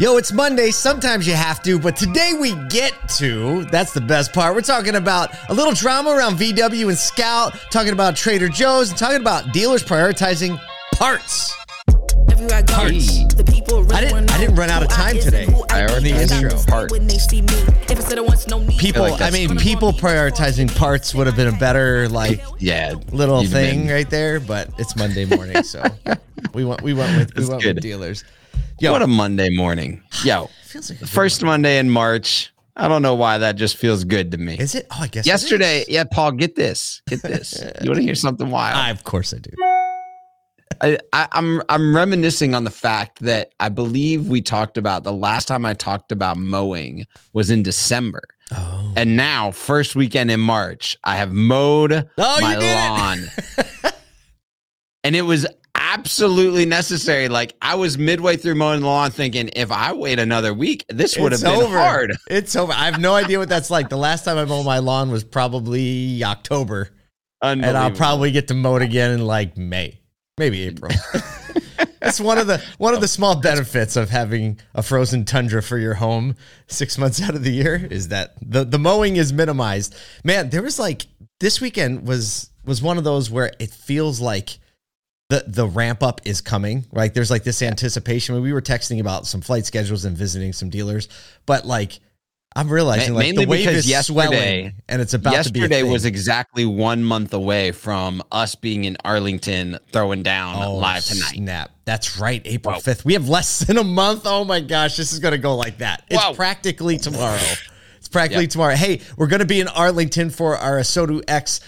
Yo, it's Monday. Sometimes you have to, but today we get to. That's the best part. We're talking about a little drama around VW and Scout, talking about Trader Joe's, and talking about dealers prioritizing parts. I didn't run out of time today. I already intro parts. People prioritizing parts would have been a better little thing right there, but it's Monday morning, so we went with dealers. Yo. What a Monday morning. Yo, feels like first Monday in March. I don't know why that just feels good to me. Is it? Oh, I guess yesterday. Yeah, Paul, get this. You want to hear something wild? Of course I do. I'm reminiscing on the fact that I believe we talked about the last time I talked about mowing was in December. Oh. And now first weekend in March, I have mowed my lawn. And it was absolutely necessary. Like, I was midway through mowing the lawn thinking, if I wait another week, this would have been hard. It's over. I have no idea what that's like. The last time I mowed my lawn was probably October. And I'll probably get to mow it again in like May, maybe April. That's one of the small benefits of having a frozen tundra for your home 6 months out of the year is that the mowing is minimized. Man, there was like, this weekend was one of those where it feels like the ramp up is coming, right? There's like this anticipation. We were texting about some flight schedules and visiting some dealers, but like I'm realizing like the wave is swelling and it's about to be a thing. Yesterday was exactly 1 month away from us being in Arlington throwing down live tonight. Snap. That's right. April 5th. We have less than a month. Oh my gosh. This is going to go like that. It's practically tomorrow. Tomorrow. Hey, we're going to be in Arlington for our Soda X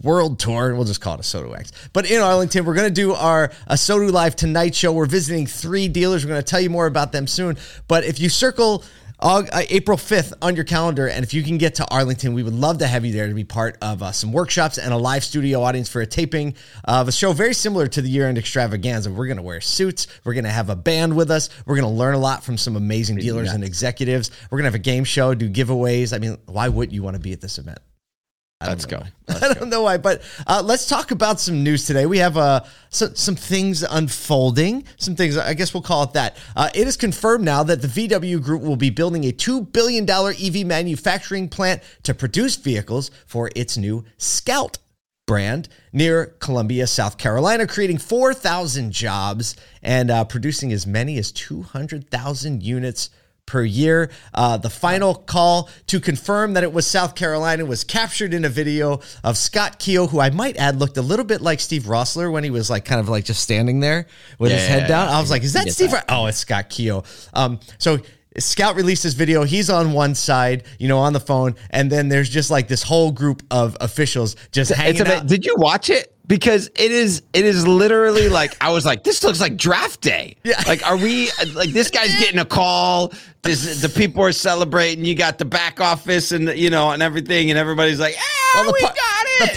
world tour. We'll just call it a Soda X. But in Arlington, we're going to do our Soda Live Tonight show. We're visiting 3 dealers. We're going to tell you more about them soon. But if you circle April 5th on your calendar, and if you can get to Arlington, we would love to have you there to be part of some workshops and a live studio audience for a taping of a show very similar to the year-end extravaganza. We're going to wear suits. We're going to have a band with us. We're going to learn a lot from some amazing dealers and executives. We're going to have a game show, do giveaways. I mean, why wouldn't you want to be at this event? I don't know why, but let's talk about some news today. We have some things unfolding, some things, I guess we'll call it that. It is confirmed now that the VW Group will be building a $2 billion EV manufacturing plant to produce vehicles for its new Scout brand near Columbia, South Carolina, creating 4,000 jobs and producing as many as 200,000 units per year. The final call to confirm that it was South Carolina was captured in a video of Scott Keogh, who I might add looked a little bit like Steve Rossler when he was like kind of like just standing there with his head down. I was like, is that Steve? Oh, it's Scott Keogh. So Scout released this video. He's on one side, on the phone. And then there's just like this whole group of officials just hanging out. Did you watch it? Because it is literally like, I was like, this looks like draft day. Yeah. Like, are we like, this guy's getting a call. The people are celebrating. You got the back office and, and everything. And everybody's like, we got it. The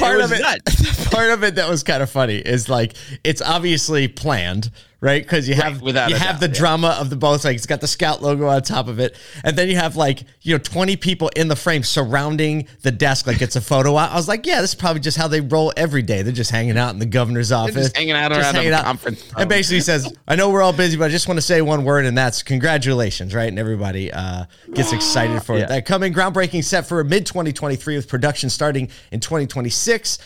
part of it that was kind of funny is like, it's obviously planned. Right, because you have the drama of the both. Like, it's got the Scout logo on top of it, and then you have 20 people in the frame surrounding the desk like it's a photo op. I was like, this is probably just how they roll every day. They're just hanging out in the governor's office, just hanging out around the conference. And basically says, "I know we're all busy, but I just want to say one word, and that's congratulations." Right, and everybody gets excited for that coming groundbreaking set for mid-2023 with production starting in 2026.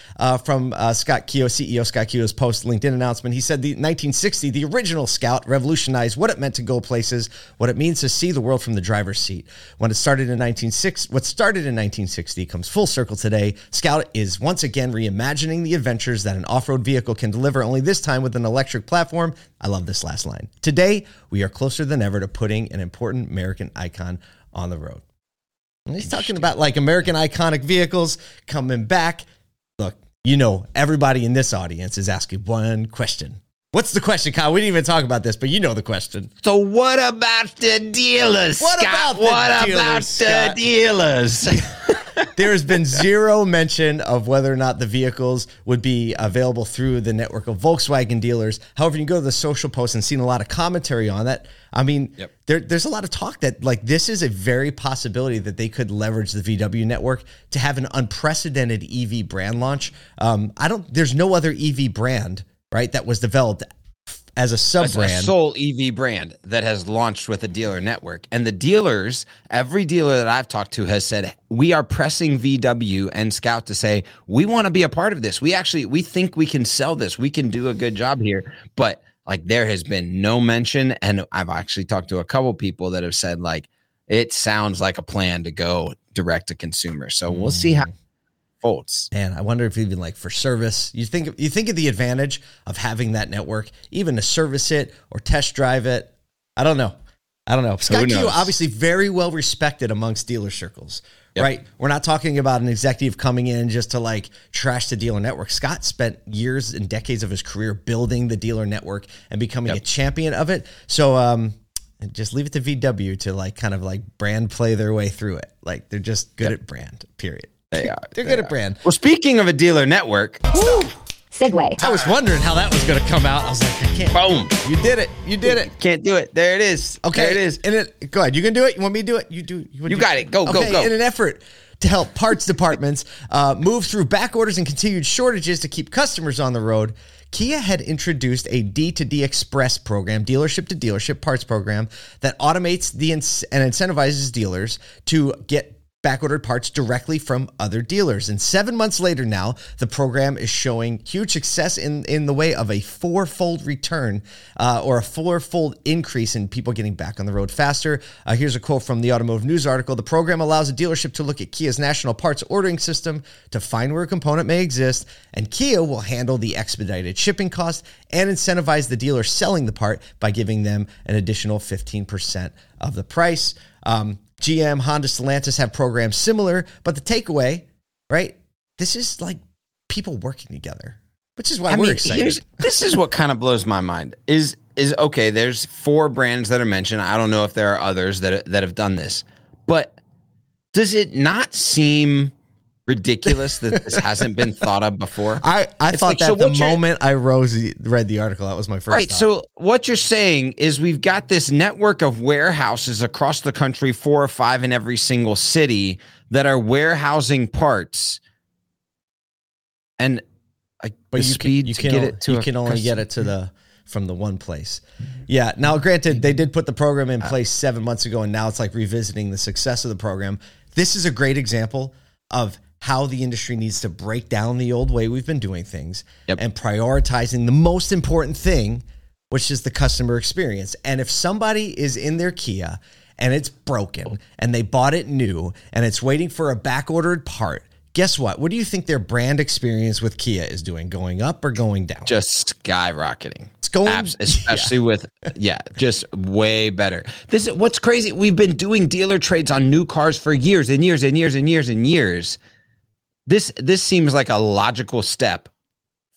From Scott Keogh, CEO Scott Keogh's post LinkedIn announcement, he said, "The 1960 the original Scout revolutionized what it meant to go places, what it means to see the world from the driver's seat. What started in 1960 comes full circle today. Scout is once again reimagining the adventures that an off-road vehicle can deliver, only this time with an electric platform." I love this last line. "Today, we are closer than ever to putting an important American icon on the road." And he's talking about like American iconic vehicles coming back. Look, everybody in this audience is asking one question. What's the question, Kyle? We didn't even talk about this, but the question. So what about the dealers, Scott? What about the dealers? There has been zero mention of whether or not the vehicles would be available through the network of Volkswagen dealers. However, you can go to the social posts and see a lot of commentary on that. I mean, there's a lot of talk that like this is a very possibility that they could leverage the VW network to have an unprecedented EV brand launch. There's no other EV brand, right, that was developed as a sub-brand. A sole EV brand that has launched with a dealer network. And the dealers, every dealer that I've talked to has said, we are pressing VW and Scout to say, we want to be a part of this. We think we can sell this. We can do a good job here. But like there has been no mention. And I've actually talked to a couple people that have said like, it sounds like a plan to go direct to consumer. So we'll see how. Folds. And I wonder if even like for service, you think of the advantage of having that network, even to service it or test drive it. I don't know. Scott Keogh, obviously very well respected amongst dealer circles, yep. Right? We're not talking about an executive coming in just to like trash the dealer network. Scott spent years and decades of his career building the dealer network and becoming a champion of it. So, and just leave it to VW to like kind of like brand play their way through it. Like they're just good at brand, period. They're good at brand. Well, speaking of a dealer network. Woo! Segway. I was wondering how that was going to come out. I was like, I can't. Boom. You did it. Can't do it. There it is. Okay. There it is. Go ahead. You can do it. You want me to do it? You got it. Go. In an effort to help parts departments move through back orders and continued shortages to keep customers on the road, Kia had introduced a D2D Express program, dealership-to-dealership parts program, that automates and incentivizes dealers to get backordered parts directly from other dealers. And 7 months later now, the program is showing huge success in the way of a fourfold return or a fourfold increase in people getting back on the road faster. Here's a quote from the Automotive News article. The program allows a dealership to look at Kia's national parts ordering system to find where a component may exist, and Kia will handle the expedited shipping cost and incentivize the dealer selling the part by giving them an additional 15% of the price. GM, Honda, Stellantis have programs similar, but the takeaway, right? This is like people working together, which is why we're excited. This is what kind of blows my mind is okay. There's four brands that are mentioned. I don't know if there are others that have done this, but does it not seem ridiculous that this hasn't been thought of before? I thought like, the moment I read the article, that was my first thought. So what you're saying is we've got this network of warehouses across the country, 4 or 5 in every single city, that are warehousing parts. And but you can only get it from the one place. Yeah. Now, granted, they did put the program in place 7 months ago, and now it's like revisiting the success of the program. This is a great example of how the industry needs to break down the old way we've been doing things and prioritizing the most important thing, which is the customer experience. And if somebody is in their Kia and it's broken and they bought it new and it's waiting for a back-ordered part, guess what? What do you think their brand experience with Kia is doing? Going up or going down? Just skyrocketing. It's going especially just way better. This is what's crazy. We've been doing dealer trades on new cars for years and years and years and years and years. This seems like a logical step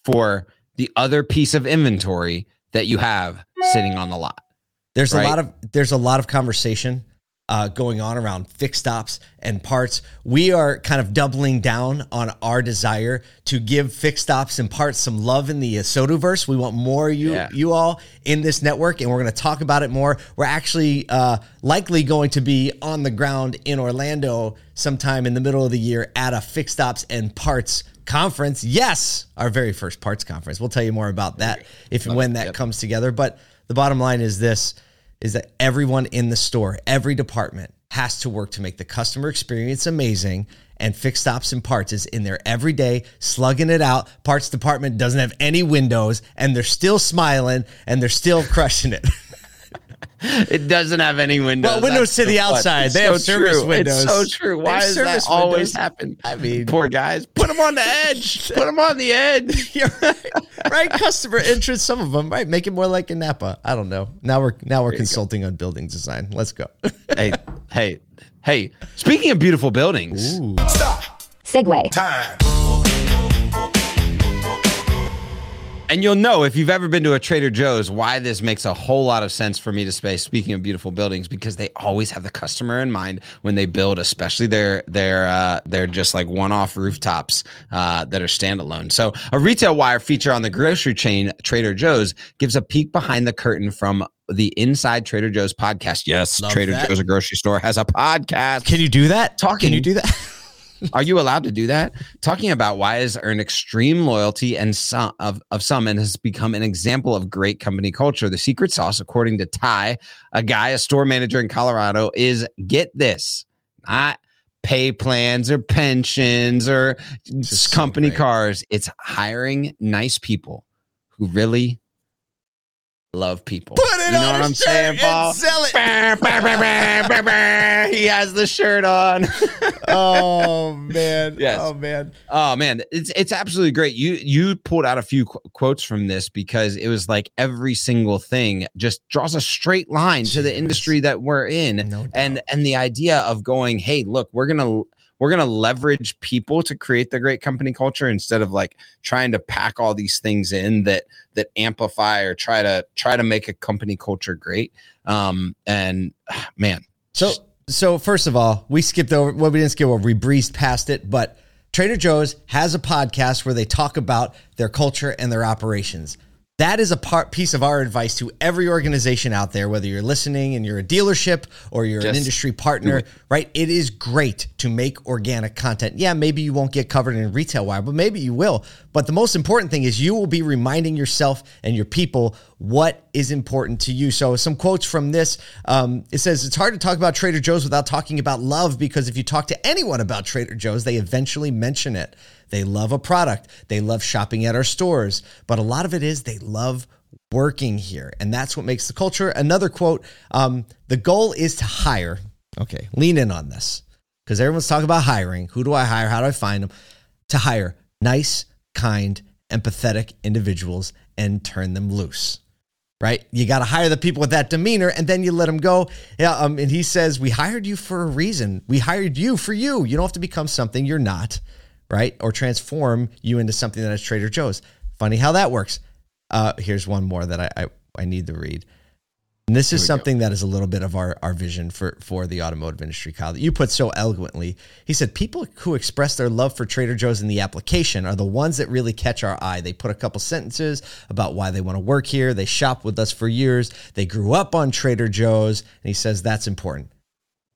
for the other piece of inventory that you have sitting on the lot. There's a lot of conversation going on around fix stops and parts. We are kind of doubling down on our desire to give fix stops and parts some love in the Sodaverse. We want more you all in this network, and we're going to talk about it more. We're actually likely going to be on the ground in Orlando sometime in the middle of the year at a fix stops and parts conference. Yes, our very first parts conference. We'll tell you more about that if and when that comes together. But the bottom line is this. Is that everyone in the store, every department has to work to make the customer experience amazing, and fix stops and parts is in there every day, slugging it out. Parts department doesn't have any windows, and they're still smiling, and they're still crushing it. It doesn't have any windows. Well, windows to the outside. They have service windows. It's so true. Why does that always happen? I mean, poor guys. Put them on the edge. Put them on the edge. You're right. Right? Customer interest, some of them, right? Make it more like a Napa. I don't know. Now we're consulting on building design. Let's go. Hey. Speaking of beautiful buildings. Ooh. Stop. Segway. Time. And you'll know if you've ever been to a Trader Joe's why this makes a whole lot of sense for me to say, speaking of beautiful buildings, because they always have the customer in mind when they build, especially their just like one-off rooftops that are standalone. So a RetailWire feature on the grocery chain Trader Joe's gives a peek behind the curtain from the Inside Trader Joe's podcast. Yes, Trader Joe's, a grocery store, has a podcast. Can you do that? Can you do that? Are you allowed to do that? Talking about why has earned extreme loyalty and some of some and has become an example of great company culture. The secret sauce, according to Ty, a guy, a store manager in Colorado, is, get this, not pay plans or pensions or company cars. It's hiring nice people who really love people. Put it, you know, on what I'm saying, Paul? Sell it. He has the shirt on. Oh man. Yes. Oh man. Oh man. It's absolutely great. You pulled out a few quotes from this because it was like every single thing just draws a straight line to the industry that we're in. No doubt. And the idea of going, hey, look, we're going to leverage people to create the great company culture instead of like trying to pack all these things in that amplify or try to make a company culture great. And man, so first of all, we skipped over, well, we didn't skip over, we breezed past it, but Trader Joe's has a podcast where they talk about their culture and their operations. That is a piece of our advice to every organization out there, whether you're listening and you're a dealership or you're an industry partner, right? It is great to make organic content. Yeah, maybe you won't get covered in RetailWire, but maybe you will. But the most important thing is you will be reminding yourself and your people what is important to you. So some quotes from this, it says, it's hard to talk about Trader Joe's without talking about love, because if you talk to anyone about Trader Joe's, they eventually mention it. They love a product. They love shopping at our stores. But a lot of it is they love working here. And that's what makes the culture. Another quote, the goal is to hire. Okay, lean in on this because everyone's talking about hiring. Who do I hire? How do I find them? To hire nice, kind, empathetic individuals and turn them loose, right? You got to hire the people with that demeanor and then you let them go. Yeah, and he says, we hired you for a reason. We hired you for you. You don't have to become something you're not, right? Or transform you into something that is Trader Joe's. Funny how that works. Here's one more that I need to read. And this is something that is a little bit of our vision for the automotive industry, Kyle, that you put so eloquently. He said, people who express their love for Trader Joe's in the application are the ones that really catch our eye. They put a couple sentences about why they want to work here. They shop with us for years. They grew up on Trader Joe's. And he says, that's important.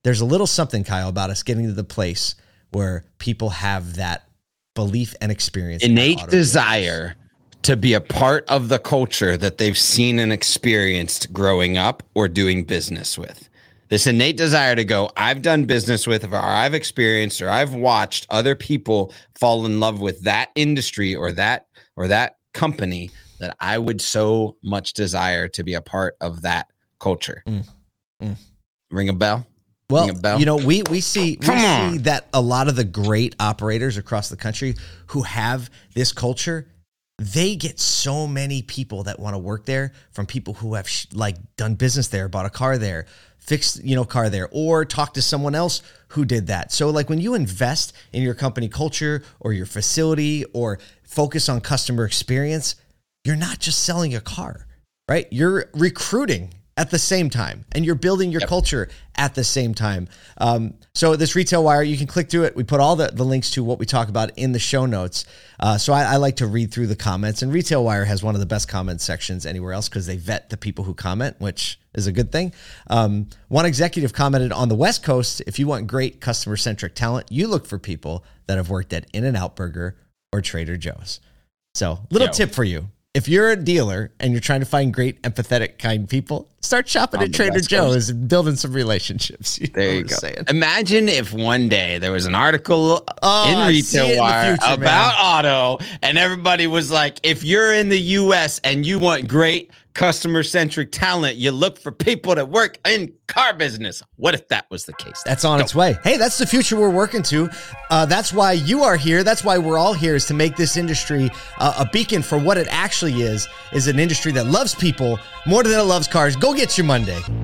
There's a little something, Kyle, about us getting to the place where people have that belief and experience. Innate desire to be a part of the culture that they've seen and experienced growing up or doing business with. This innate desire to go, I've done business with, or I've experienced, or I've watched other people fall in love with that industry or that company, that I would so much desire to be a part of that culture. Ring a bell? Well, you know, we see that a lot of the great operators across the country who have this culture, they get so many people that want to work there from people who have done business there, bought a car there, fixed, car there, or talked to someone else who did that. So like when you invest in your company culture or your facility or focus on customer experience, you're not just selling a car, right? You're recruiting at the same time, and you're building your culture at the same time. So this RetailWire, you can click through it. We put all the links to what we talk about in the show notes. So I like to read through the comments, and RetailWire has one of the best comment sections anywhere else because they vet the people who comment, which is a good thing. One executive commented, on the West Coast, if you want great customer-centric talent, you look for people that have worked at In-N-Out Burger or Trader Joe's. So little tip for you. If you're a dealer and you're trying to find great, empathetic, kind people, start shopping at Trader Joe's and building some relationships. There you go. Imagine if one day there was an article in RetailWire about auto, and everybody was like, if you're in the U.S. and you want great customer-centric talent, you look for people that work in car business. What if that was the case? That's on its way. Hey, that's the future we're working to. That's why you are here. That's why we're all here, is to make this industry a beacon for what it actually is an industry that loves people more than it loves cars. Go get your Monday.